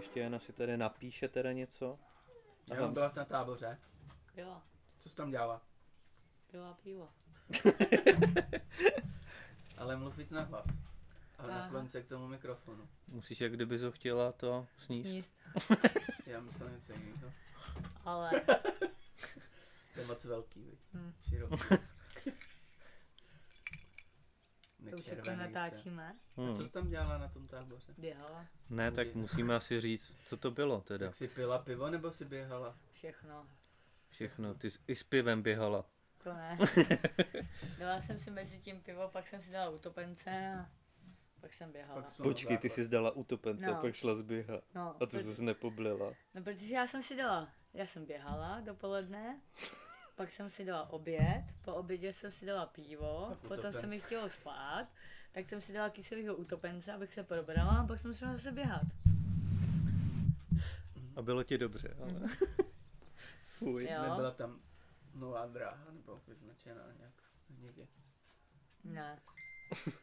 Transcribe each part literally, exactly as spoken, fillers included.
ještě Jana si tady napíše teda něco. Jana, byla jsi na táboře? Byla. Co jsi tam dělala? Byla píla. Ale mluv víc na hlas. A naklon se k tomu mikrofonu. Musíš, jak kdyby ho chtěla to sníst. Sníst. Já myslel něco jiného. Ale... To je moc velký, viď? Hmm. Široký. To už jako natáčíme. Hmm. A co jsi tam dělala na tom táboře? Běhala. Ne, tak musíme asi říct, co to bylo teda. Tak jsi pila pivo nebo jsi běhala? Všechno. Všechno, ty jsi i s pivem běhala. To ne. Dala jsem si mezi tím pivo, pak jsem si dala utopence a pak jsem běhala. Pak Počkej, ty jsi dala utopence no. a pak šla zběhat. No, a to proto... jsi nepoblila. No protože já jsem si dala, já jsem běhala dopoledne. Pak jsem si dala oběd, po obědě jsem si dala pivo, tak potom utopence. Se mi chtělo spát, tak jsem si dala kyselýho utopence, abych se probrala a pak jsem šla zase běhat. A bylo ti dobře, ale... Mm. Fuj, jo. Nebyla tam nová dráha nebo vyznačená nějak někde? Ne,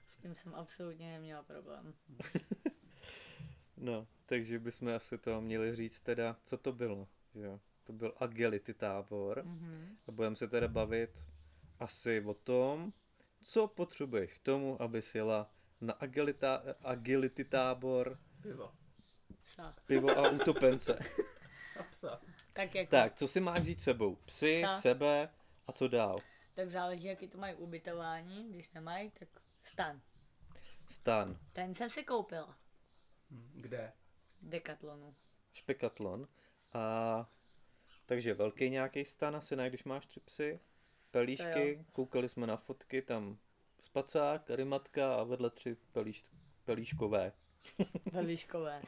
s tím jsem absolutně neměla problém. No, takže bychom asi to měli říct teda, co to bylo, jo? To byl agility tábor mm-hmm. a budeme se teda bavit asi o tom, co potřebuješ k tomu, abys jela na agilita, agility tábor. Pivo. Psa. Pivo a utopence. A psa. Tak, jako... tak, co si máš říct sebou? Psy, psa. Sebe a co dál? Tak záleží, jaký to mají ubytování, když nemají, tak stan. Stan. Ten jsem si koupila. Kde? Decathlonu. Špekatlon. A... Takže velký nějaký stan asi najdeš, máš tři psy, pelíšky, koukali jsme na fotky, tam spacák, rymatka a vedle tři pelíš, pelíškové. Pelíškové.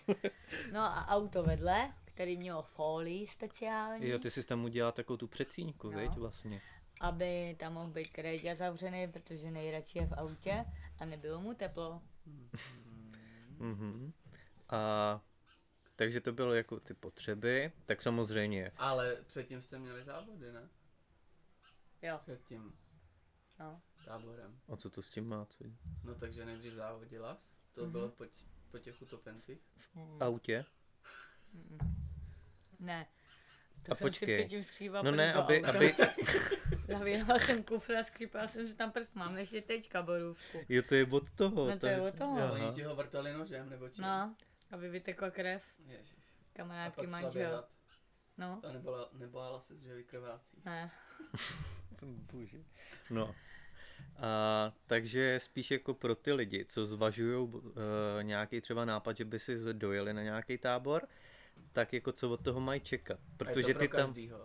No a auto vedle, který mělo folii speciální. Jo, ty jsi tam udělal takovou tu přecínku, no, viď vlastně. Aby tam mohl být krejďa zavřený, protože nejradši je v autě a nebylo mu teplo. Mhm. A... Takže to bylo jako ty potřeby, tak samozřejmě. Ale předtím jste měli závody, ne? Jo. Předtím. No. Táborem. A co to s tím má, co? No takže nejdřív závodila, to mm-hmm. bylo po, t- po těch utopencích. V mm. autě? Mm-mm. Ne. Tak a jsem počkej. Si předtím skřívala no ne, aby, aby... Zavěrala jsem kufr a skřípala jsem si tam prst, mám ještě tečka borůvku. Jo, to je od toho. No to je od toho. Ale oni ti ho vrtali nožem, nebo čím? No. Aby vytekla krev. Ježiš. Kamarádky manžel. No. A nebála, nebála se, že vykrvácí. Ne. Bože. No. A, takže spíš jako pro ty lidi, co zvažují uh, nějaký třeba nápad, že by si dojeli na nějaký tábor, tak jako co od toho mají čekat. Protože a je to pro ty tam... každýho?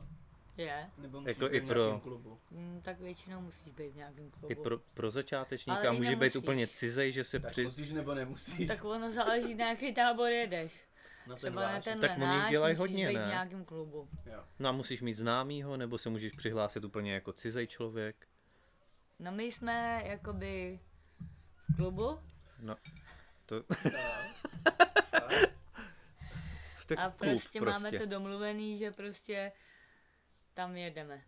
Je. Nebo musíš jako být i v nějakém pro... klubu? Mm, tak většinou musíš být v nějakém klubu. I pro, pro začátečníka může nemusíš. Být úplně cizej, že se tak při... Tak musíš nebo nemusíš. Tak ono záleží, na jaký tábor jedeš. Na ten váš. Tak oni dělají hodně, být ne? V nějakém klubu. Jo. No a musíš mít známýho, nebo se můžeš přihlásit úplně jako cizej člověk? No my jsme jakoby v klubu. No. To... Jste a klub, prostě, prostě máme to domluvený, že prostě... Tam jedeme.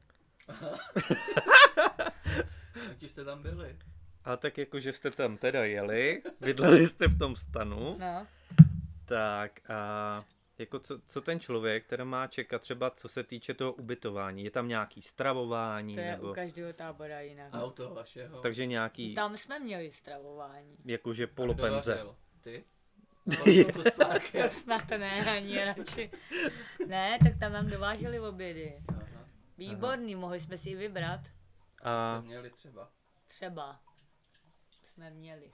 Jaký jste tam byli? A tak jako, že jste tam teda jeli, bydleli jste v tom stanu. No. Tak a jako co, co ten člověk teda má čekat třeba co se týče toho ubytování? Je tam nějaký stravování? To je nebo... u každého tábora jinak. Auto vašeho. Takže nějaký... Tam jsme měli stravování. Jakože polopenze. Ty? To snad ne, ani radši. Ne, tak tam nám dováželi obědy. Výborný, aha. Mohli jsme si ji vybrat. A co jste měli třeba? Třeba. Jsme měli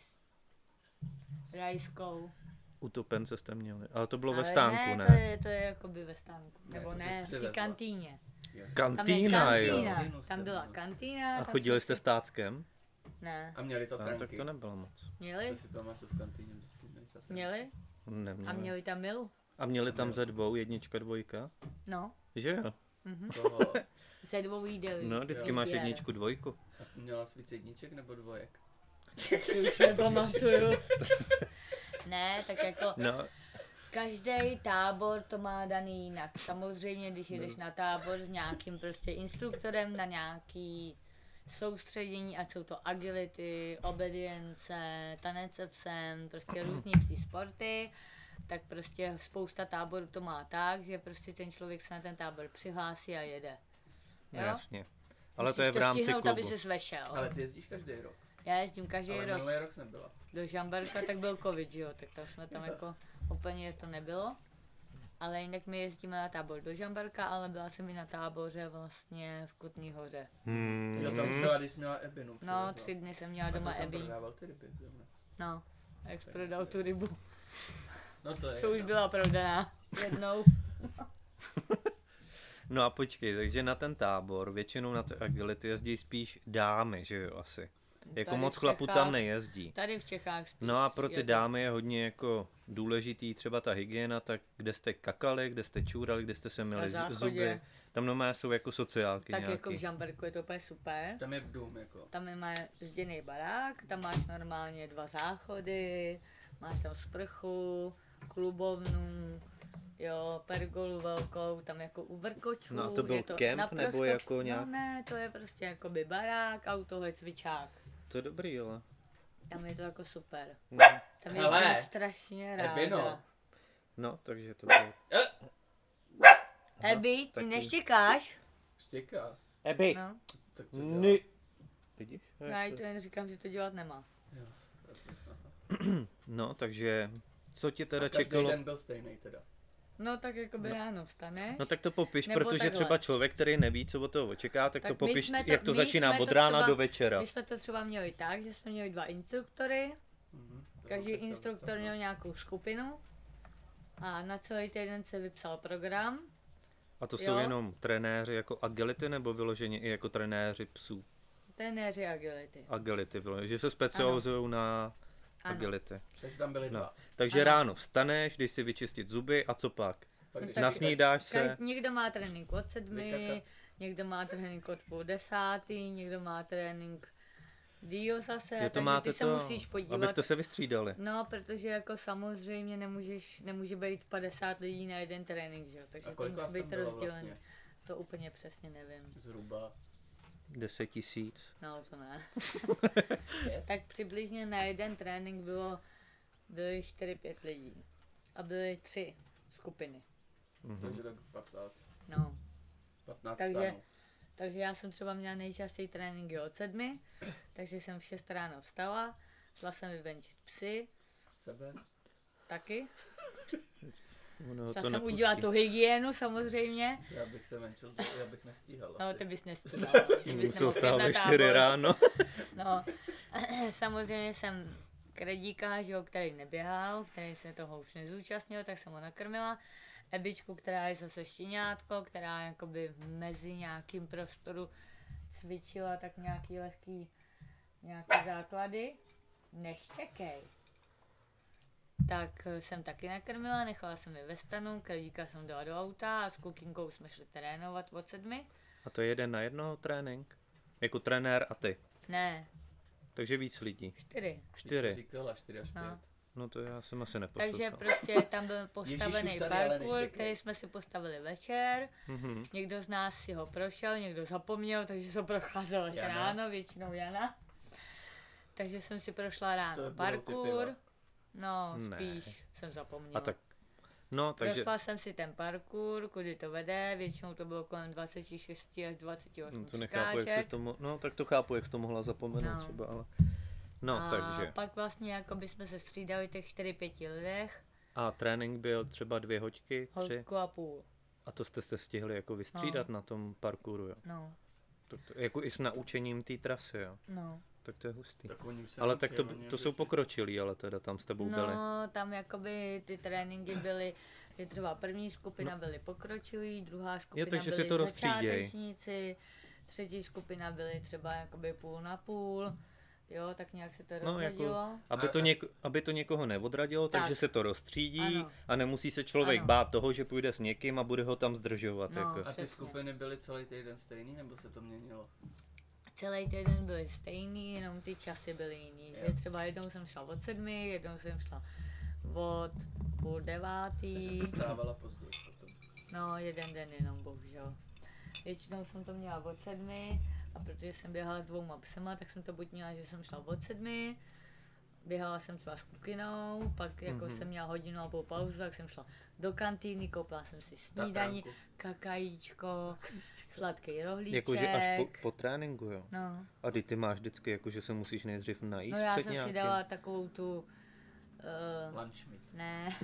rajskou. Utopence jste měli, ale to bylo ale ve stánku, ne? Ne, to je, to je jakoby ve stánku, ne, nebo ne, v kantýně. Kantýna, jo. Tam byla kantýna. A chodili jste s táckem? Ne. A měli to trenky? Tak to nebylo moc. Měli? To si pamatuju v kantýně vždycky. Měli? Neměli. A měli tam milu. A měli tam ze dvou, jednička, dvojka? No. Že jo? Mm-hmm. Ze dvou jídeli. No, vždycky jo. Máš jedničku, dvojku. A měla jsi víc jedniček nebo dvojek? Si už nepamatuju. Ne, tak jako no. Každý tábor to má daný jinak. Samozřejmě, když jdeš no. na tábor s nějakým prostě instruktorem na nějaký soustředění, ať jsou to agility, obedience, tanece psem, prostě různý psí sporty, tak prostě spousta táborů to má tak, že prostě ten člověk se na ten tábor přihlásí a jede. No, jasně. Ale musíš to je v rámci klubu. Aby se zvešel. Ale ty jezdíš každý rok. Já jezdím každý ale rok. Ale rok jsem byla. Do Žamberka tak byl covid, jo, tak tam jsme tam jako úplně to nebylo. Ale jinak my jezdíme na tábor do Žamberka, ale byla jsem i na táboře vlastně v Kutní Hoře. Hmm. Jo, tam byla, když jsi měla Ebinu. No, tři dny jsem měla doma Ebi. A to prodával ty ryby. No, jak jsi prodal tu rybu. No to je. Co už no. byla prodaná jednou. No a počkej, takže na ten tábor, většinou na to agility jezdí spíš dámy, že jo asi. Jako tady moc chlapů tam nejezdí. Tady v Čechách spíš. No a pro ty dámy je hodně jako důležitý třeba ta hygiena, tak kde jste kakali, kde jste čůrali, kde jste se myli zuby. Tam normálně jsou jako sociálky tak nějaký. Jako v Žamberku je to úplně super. Tam je dům jako. Tam má zděný barák, tam máš normálně dva záchody, máš tam sprchu, klubovnu. Jo, pergolu velkou, tam jako u vrkočů. No to byl kemp nebo jako nějak? No ne, to je prostě jako by barák a u toho je cvičák. To je dobrý, ale. Tam je to jako super. No. Tam je ale, strašně ráda. Ebino. No, takže to bylo. Ebi, ty neštěkáš? Štěká. Ebi. No. Tak co dělá? N- Vidíš? No, já to jen říkám, že to dělat nemá. Jo. No, takže co tě teda čekalo? A každý den byl stejnej teda. No tak jakoby no. ráno vstaneš. No tak to popiš, protože takhle. Třeba člověk, který neví, co od toho očeká, tak, tak to popiš, to, jak to začíná od rána třeba, do večera. My jsme to třeba měli tak, že jsme měli dva instruktory, mm-hmm. každý instruktor měl nějakou skupinu a na celý týden se vypsal program. A to jo. jsou jenom trenéři jako agility nebo vyloženě i jako trenéři psů? Trenéři agility. Agility vyloženě, že se specializují na... agility. Takže tam byly dva. No. Takže ano. Ráno vstaneš, jdeš si vyčistit zuby a co pak? No, nasnídáš se. Každý, někdo má trénink od sedmi, někdo má trénink od půl desátý, někdo má trénink díl zase, jo, to takže ty to, se musíš podívat. Abyste se vystřídali. No, protože jako samozřejmě nemůžeš, nemůže být padesát lidí na jeden trénink, že jo? Takže to musí být rozdělený. Vlastně? To úplně přesně nevím. Zhruba. Deset tisíc. No, to ne. Tak přibližně na jeden trénink bylo, byly čtyři, pět lidí. A byly tři skupiny. Takže tak patnáct. No. patnáct takže, takže já jsem třeba měla nejčastěji tréninky od sedmi, takže jsem v šest ráno vstala, šla jsem vyvenčit psy. Sebe? Taky. No, chtěla jsem nepustí. Udělat tu hygienu samozřejmě. Já bych se venčil, já bych nestíhala. No, ty bys nestíhala. Musel stál ve čtyři ráno. No, samozřejmě jsem Kredíka, že jo, který neběhal, který se toho už nezúčastnil, tak jsem ho nakrmila. Ebičku, která je zase štěňátko, která jakoby mezi nějakým prostoru cvičila tak nějaký lehký, nějaký základy. Neštěkej. Tak jsem taky nakrmila, nechala jsem ji ve stanu, Kredíka jsem dala do auta a s Kukinkou jsme šli trénovat od sedmi. A to je jeden na jednoho trénink? Jako trenér a ty? Ne. Takže víc lidí? Čtyři. Čtyři. Ty říkala, čtyři až pět. No. no to já jsem asi neposlouchal. Takže prostě tam byl postavený parkour, který jsme si postavili večer. Mm-hmm. Někdo z nás si ho prošel, někdo zapomněl, takže se procházela až ráno, většinou Jana. Takže jsem si prošla ráno parkour. No, spíš ne. jsem zapomněla. A tak, no, takže... Prošla jsem si ten parkour, kudy to vede, většinou to bylo kolem dvacet šest až dvacet osm no, to nechápu, jak jsi to mo- No, tak to chápu, jak jsi to mohla zapomenout no. třeba, ale... No, a takže... pak vlastně jako bychom se střídali těch čtyři pět lidech. A trénink byl třeba dvě hoďky, tři? Hoďku a půl. A to jste se stihli jako vystřídat no. na tom parkouru, jo? No. To, to, jako i s naučením té trasy, jo? No. Tak to je hustý. Tak ale tak to, to jsou pokročilí, ale teda tam s tebou byli. No, tam jakoby ty tréninky byly, že třeba první skupina no. byly pokročilí, druhá skupina jo, takže byly si to začátečníci, třetí skupina byly třeba jakoby půl na půl, jo, tak nějak se to no, rozhodilo. Jako, aby, to něko, aby to někoho neodradilo, tak. takže se to rozstřídí ano. a nemusí se člověk ano. bát toho, že půjde s někým a bude ho tam zdržovat. No, jako. A ty skupiny byly celý týden stejný, nebo se to měnilo? Celý týden byly stejný, jenom ty časy byly jiný. Že třeba jednou jsem šla od sedmi, jednou jsem šla od půl devátý. Takže se stávala později potom. No, jeden den jenom, bohužel. Většinou jsem to měla od sedmi a protože jsem běhala s dvouma psema, tak jsem to buď měla, že jsem šla od sedmi běhala jsem třeba s kukynou, pak jako mm-hmm. jsem měla hodinu a půl pauzu, tak jsem šla do kantýny, koupila jsem si snídaní, kakajíčko, sladký rohlíček. Jakože až po, po tréninku, jo? No. A ty, ty máš vždycky, jakože se musíš nejdřív najíst. No já jsem nějakým. si dala takovou tu... Uh, Lunch meat. Ne.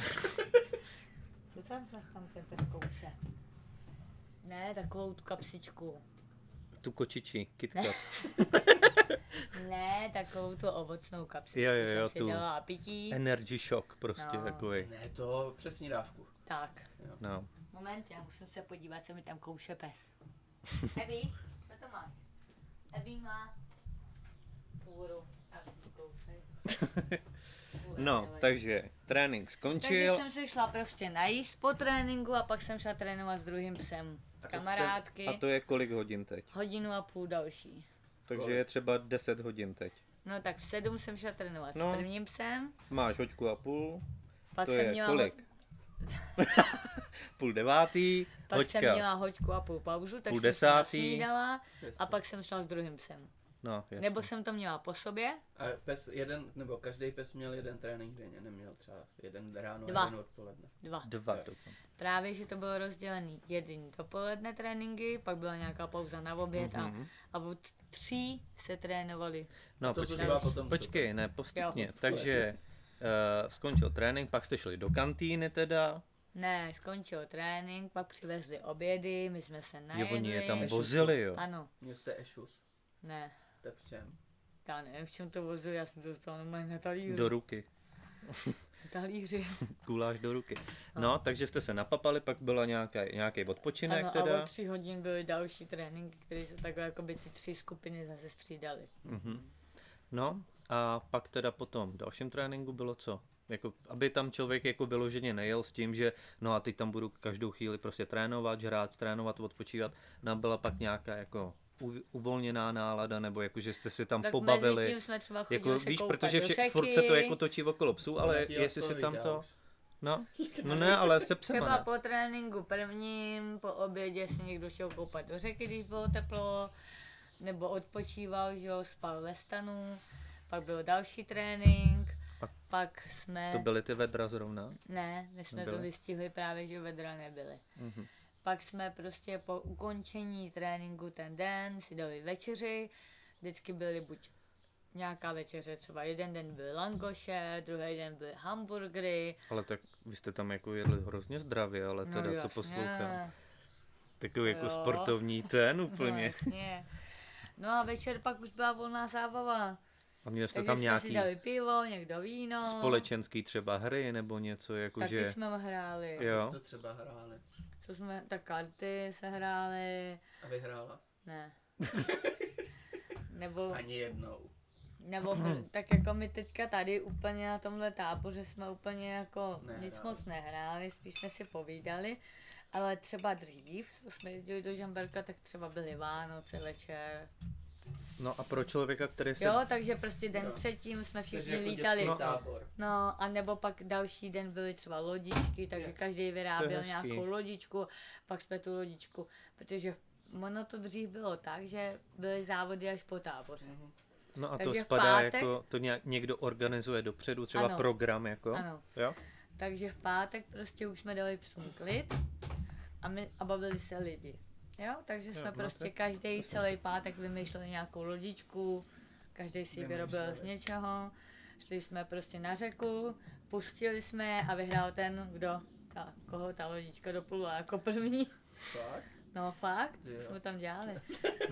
Co jsem tam ten kouše? Ne, takovou tu kapsičku. Tu kočičí, KitKat. Ne. Ne, takovou tu ovocnou kapsičku jo, jo, jo, jsem si dělala a pití. Energy shock prostě no. takový. Ne, to přesně dávku. Tak. No. Moment, já musím se podívat, co mi tam kouše pes. Evi, co to máš? Evi má půru. No, takže trénink skončil. Takže jsem se šla prostě najíst po tréninku a pak jsem šla trénovat s druhým psem. A kamarádky. To jste, a to je kolik hodin teď? Hodinu a půl další. Takže kolik? Je třeba deset hodin teď. No tak v sedm jsem šla trénovat no, s prvním psem. Máš hoďku a půl. Pak to jsem je měla kolik? Ho... půl devátý. Pak hoďka. Jsem měla hoďku a půl pauzu, tak půl jsem se nasnídala a pak jsem šla s druhým psem. No, nebo jsem to měla po sobě. A pes jeden, nebo každý pes měl jeden trénink denně, neměl třeba jeden ráno a jeden odpoledne. Dva. Dva. Dva. Právě, že to bylo rozdělený jeden dopoledne tréninky, pak byla nějaká pauza na oběd mm-hmm. a, a od tří se trénovali. No, to, počkej, potom počkej ne, postupně. Jo. Takže uh, skončil trénink, pak jste šli do kantýny teda. Ne, skončil trénink, pak přivezli obědy, my jsme se najedli. Jo, oni je tam vozili, jo. Ano. Měl jste ešus? Ne. Tak v čem? Já nevím, v čem to vozu, já jsem to dostal normálně na talíři. Do ruky. Na talíři. Guláš do ruky. No, no, takže jste se napapali, pak byl nějaký odpočinek ano, teda. A o tři hodin byly další tréninky, které se takhle jakoby ty tři skupiny zase střídaly. Mm-hmm. No a pak teda potom v dalším tréninku bylo co? Jako, aby tam člověk jako vyloženě nejel s tím, že no a teď tam budu každou chvíli prostě trénovat, žrát, trénovat, odpočívat. Nám byla pak nějaká jako... uvolněná nálada, nebo jako, že jste si tam tak pobavili. Tak mezi tím jsme třeba chodili jako, se víš, koupat protože však furt se to jako točí okolo psů, ale jestli si tam to... No, no ne, ale se psama. Třeba po tréninku prvním, po obědě se někdo šel koupat do řeky, když bylo teplo, nebo odpočíval, že jo, spal ve stanu, pak byl další trénink, pak, pak jsme... To byly ty vedra zrovna? Ne, my jsme nebyli. To vystihli právě, že vedra nebyly. Mhm. Pak jsme prostě po ukončení tréninku ten den si dali večeři, vždycky byly buď nějaká večeře, třeba jeden den byly langoše, druhý den byly hamburgery. Ale tak vy jste tam jako jedli hrozně zdravě, ale teda no, jasně. Co poslouchám, takový jako sportovní ten úplně. No, jasně. No a večer pak už byla volná zábava. A měli jste tam nějaký... si dali pivo, někdo víno. Společenský třeba hry nebo něco jako taky že... Taky jsme hráli. A co jste třeba hráli? To jsme, tak karty se hrály. A vyhrála? Ne. Nebo... Ani jednou. Nebo tak jako my teďka tady úplně na tomhle táboře jsme úplně jako nehráli. Nic moc nehráli, spíš jsme si povídali. Ale třeba dřív, jsme jezdili do Žamberka, tak třeba byly Vánoce, večer. No a pro člověka, který se... Jo, takže prostě den no. předtím jsme všichni jako lítali. No. no a nebo pak další den byly třeba lodičky, takže je. Každý vyráběl nějakou lodičku, pak jsme tu lodičku, protože ono to dřív bylo tak, že byly závody až po táboře. Mm-hmm. No a takže to spadá pátek... jako, to nějak někdo organizuje dopředu, třeba ano. program jako? Ano, jo? Takže v pátek prostě už jsme dali psům klid a, my, a bavili se lidi. Jo, takže jsme jo, prostě máte? Každý celý pátek vymýšleli nějakou lodičku, každý si vyrobil z něčeho, šli jsme prostě na řeku, pustili jsme a vyhrál ten, kdo, ta, koho ta lodička doplula jako první. Fakt? No fakt, to jsme tam dělali.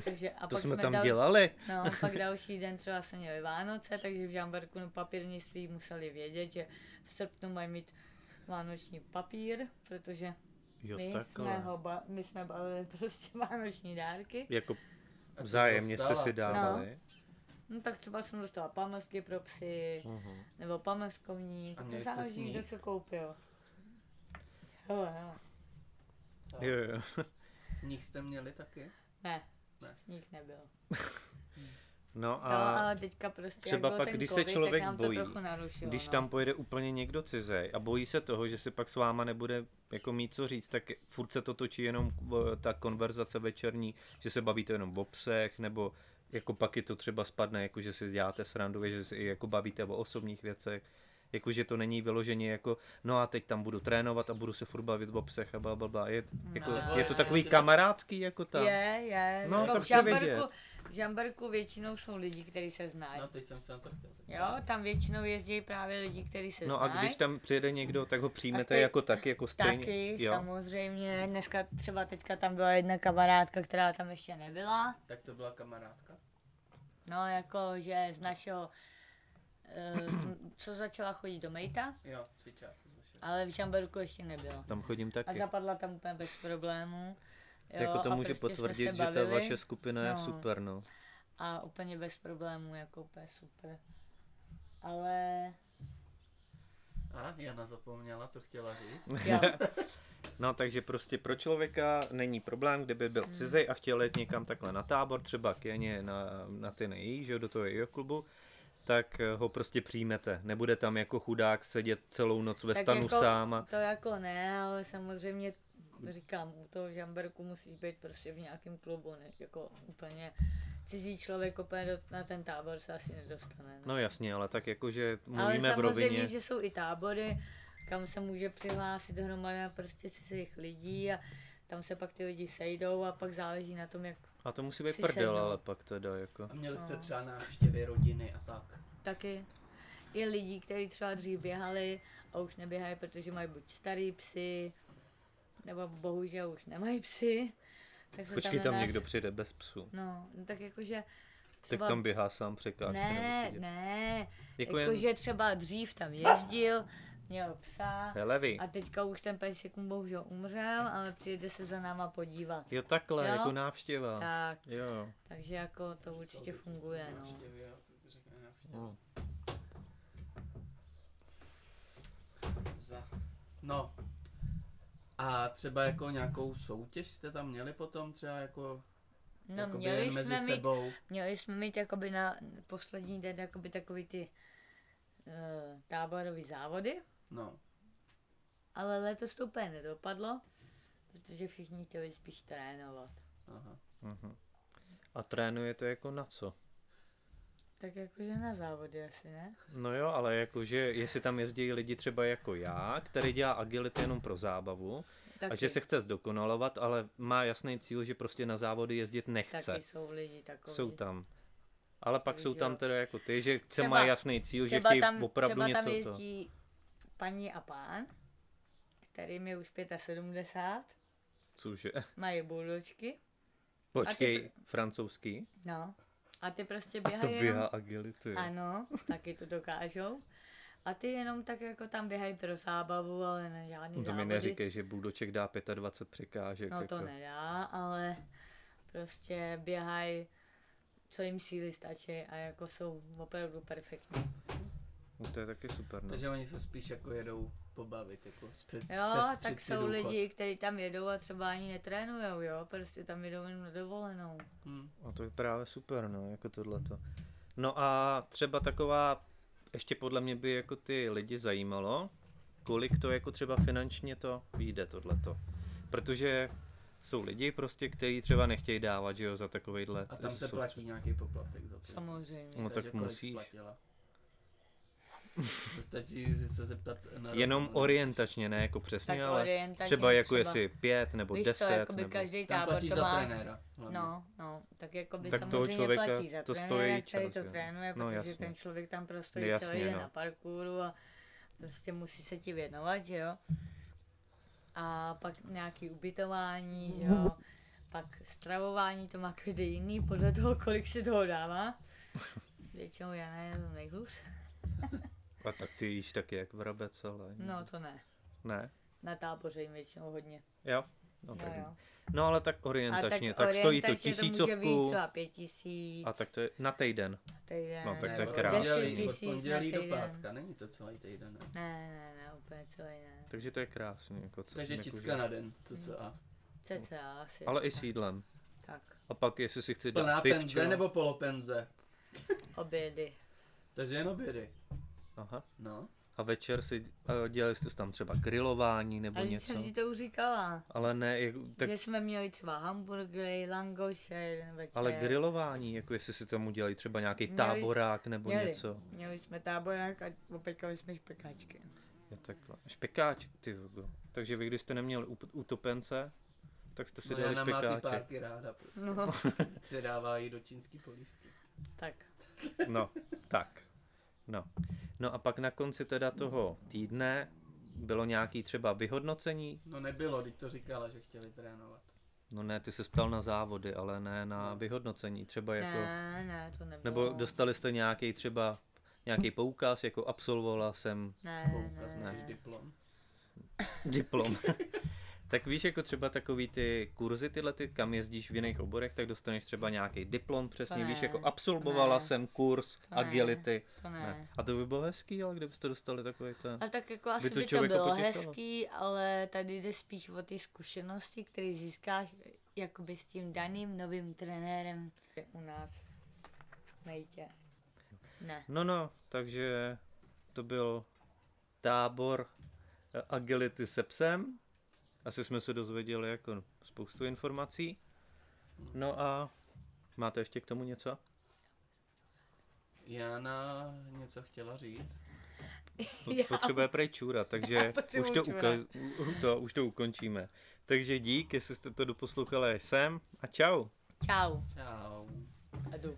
Takže, a to pak jsme, jsme tam dal... dělali? No, pak další den třeba jsme měli Vánoce, takže v Žamberku no papírnictví museli vědět, že v srpnu mají mít vánoční papír, protože... Jo, my, jsme ho ba- my jsme bavili prostě vánoční dárky. Jako vzájemně jste si dávali? No. no tak třeba jsem dostala pamlsky pro psy, uh-huh. nebo pamlskovník, to záleží, kdo se koupil. Hele, jo, jo. Sníh jste měli taky? Ne, ne. Sníh nebyl. No a no, ale teďka prostě třeba pak, když COVID, se člověk bojí, narušilo, když no. tam pojede úplně někdo cizej a bojí se toho, že si pak s váma nebude jako mít co říct, tak furt se to točí jenom ta konverzace večerní, že se bavíte jenom o psech, nebo jako pak je to třeba spadne, jako že si děláte srandu, že si jako bavíte o osobních věcech, jako že to není vyloženě jako no a teď tam budu trénovat a budu se furt bavit o psech a blablabla, je, jako, no, je to takový kamarádský jako tam. Je, je, no, no to v, Žamberku, v Žamberku většinou jsou lidi, kteří se znají. No teď jsem se na to chtěl zeptat. Jo, tam většinou jezdí právě lidi, kteří se no, znají. No a když tam přijede někdo, tak ho přijmete teď, jako taky, jako stejně. Taky, jo. Samozřejmě, dneska třeba teďka tam byla jedna kamarádka, která tam ještě nebyla. Tak to byla kamarádka? No jako, že z našeho... co začala chodit do Mejta? Jo, cvičá. Ale v Žamberku ještě nebyla. Tam chodím taky. A zapadla tam úplně bez problémů. Jo, jako to může prostě potvrdit, že ta vaše skupina no. je super, no. A úplně bez problémů, jako úplně super. Ale... A Jana zapomněla, co chtěla říct. No takže prostě pro člověka není problém, kdyby byl cizej a chtěl jít někam takhle na tábor, třeba k Janě na, na ty nejí, že do toho jejího klubu. Tak ho prostě přijmete. Nebude tam jako chudák sedět celou noc ve tak stanu jako, sám. A... To jako ne, ale samozřejmě říkám, u toho Žamberku musíš být prostě v nějakém klubu, ne? Jako úplně cizí člověk úplně na ten tábor se asi nedostane. Ne? No jasně, ale tak jakože mluvíme v rovině. Ale samozřejmě, v že jsou i tábory, kam se může přihlásit hromada prostě cizích lidí a tam se pak ty lidi sejdou a pak záleží na tom, jak... A to musí být prdel, ale pak teda jako... A měli jste třeba návštěvy rodiny a tak? Taky. I lidi, kteří třeba dřív běhali a už neběhají, protože mají buď starý psy, nebo bohužel už nemají psy. Tak počkej, tam, nás... tam někdo přijde bez psů. No, no tak jakože... Třeba... Tak tam běhá sám překážky. Ne, ne. Jako jakože jen... třeba dřív tam jezdil, měl psa Helevý. A teďka už ten pejsek mu bohužel umřel, ale přijde se za náma podívat. Jo takhle, jo? Jako návštěva. Tak, jo. Takže jako to určitě funguje, no. No. No. A třeba jako nějakou soutěž jste tam měli potom třeba jako... No měli jsme, mezi mít, sebou. měli jsme mít jakoby na poslední den jakoby takový ty... táborový závody, no. Ale letos to úplně nedopadlo, protože všichni chtěli spíš trénovat. Aha. Uh-huh. A trénujete jako na co? Tak jakože na závody asi, ne? No jo, ale jakože jestli tam jezdí lidi třeba jako já, který dělá agility jenom pro zábavu, taky. A že se chce zdokonalovat, ale má jasný cíl, že prostě na závody jezdit nechce. Taky jsou lidi takový. Jsou tam. Ale pak jsou tam teda jako ty, že chce mají jasný cíl, že chtějí tam, opravdu něco to. Třeba tam jezdí to. Paní a pán, kterým je už sedmdesát pět. Cože? Mají buldočky. Počkej, ty... francouzský? No. A ty prostě běhají. A to běhá jenom... agility. Ano, taky to dokážou. A ty jenom tak jako tam běhají pro zábavu, ale na žádný no to závody. To mi neříkej, že buldoček dá dvacet pět překážek. No to jako... nedá, ale prostě běhají co jim síly stačí a jako jsou opravdu perfektní. No to je taky super, ne? Takže oni se spíš jako jedou pobavit, jako zpřed, jo, zpřed, tak jsou důchod. Lidi, kteří tam jedou a třeba ani netrénujou, jo? Prostě tam jedou jen na dovolenou. Hmm. A to je právě super, no, jako tohleto. No a třeba taková, ještě podle mě by jako ty lidi zajímalo, kolik to jako třeba finančně to vyjde tohleto. Protože... Jsou lidi prostě, kteří třeba nechtějí dávat, že jo, za takovejhle... A tam se platí soustřed. Nějaký poplatek za to. Samozřejmě. No takže tak musíš. Stačí se zeptat na... Jenom orientačně, ne jako přesně, tak ale třeba jako jestli pět nebo víš deset. Víš to, jakoby nebo... každý tábor tam to má... trenéra. Hlavně. No, no, tak jakoby tak samozřejmě platí za to trenéra, který to trénuje, no, protože jasně. Ten člověk tam prostě je celý den no. Na parkouru a prostě musí se ti věnovat, že jo. A pak nějaké ubytování, že jo, pak stravování, to má každý jiný, podle toho, kolik si toho dává. Většinou Jana je to nejhůř. A tak ty jíš taky jak vrabec, ale... No to ne. Ne? Na táboře jim většinou hodně. Jo? No, no, tak... jo. No ale tak orientačně, tak, tak stojí to tisícovku. To může být třeba pět tisíc. A tak to je na týden. Na týden. No tak ne, to je krásný. Deset tisíc na týden. Není to celý týden, ne? Ne, ne, ne, úplně celý ne. Takže to je krásný. Jako co, takže čicka na den, cca. Cca asi. Ale i s jídlem. Tak. A pak jestli si chci dát plná pivčo. Penze nebo polopenze? Obědy. Takže jen obědy. Aha. No. a večer si dělali jste tam třeba grilování nebo ale něco. Ale jsem si to už říkala. Ale ne, jak, tak... že jsme měli třeba hamburgery, langoše večer. Ale grilování, jako jestli si tam udělali třeba nějaký měli táborák jsme, nebo měli, něco. Měli jsme táborák a opekali jsme špekáčky. Je takhle. Špekáč, ty vůbec. Takže vy, když jste neměli utopence, tak jste si no, dali špekáče. Jana má ty párky ráda prostě. No. Se dává jí do čínský polívky. Tak. No, tak. No. No a pak na konci teda toho týdne bylo nějaký třeba vyhodnocení? No nebylo, teď to říkala, že chtěli trénovat. No ne, ty se ptal na závody, ale ne na no. vyhodnocení, třeba jako... Ne, ne, to nebylo. Nebo dostali jste nějaký třeba, nějaký poukaz, jako absolvovala jsem... Ne, poukaz, ne. Musíš diplom. Diplom. Tak víš, jako třeba takový ty kurzy tyhle, ty, kam jezdíš v jiných oborech, tak dostaneš třeba nějaký diplom přesně, víš, jako absolvovala jsem kurz Agility. To ne. Ne. A to by bylo hezký, ale kdybyste dostali takový ten... A tak jako asi by to, by to bylo potěšalo. Hezký, ale tady jde spíš o ty zkušenosti, které získáš jakoby s tím daným novým trenérem u nás. Nejtě. Ne. No no, takže to byl tábor Agility se psem. Asi jsme se dozvěděli jako spoustu informací. No a máte ještě k tomu něco? Jana něco chtěla říct. Potřebuje prej čůra, takže už to, uka- to, už to ukončíme. Takže dík, jestli jste to doposlouchali až sem a čau. Čau. Čau. Adu.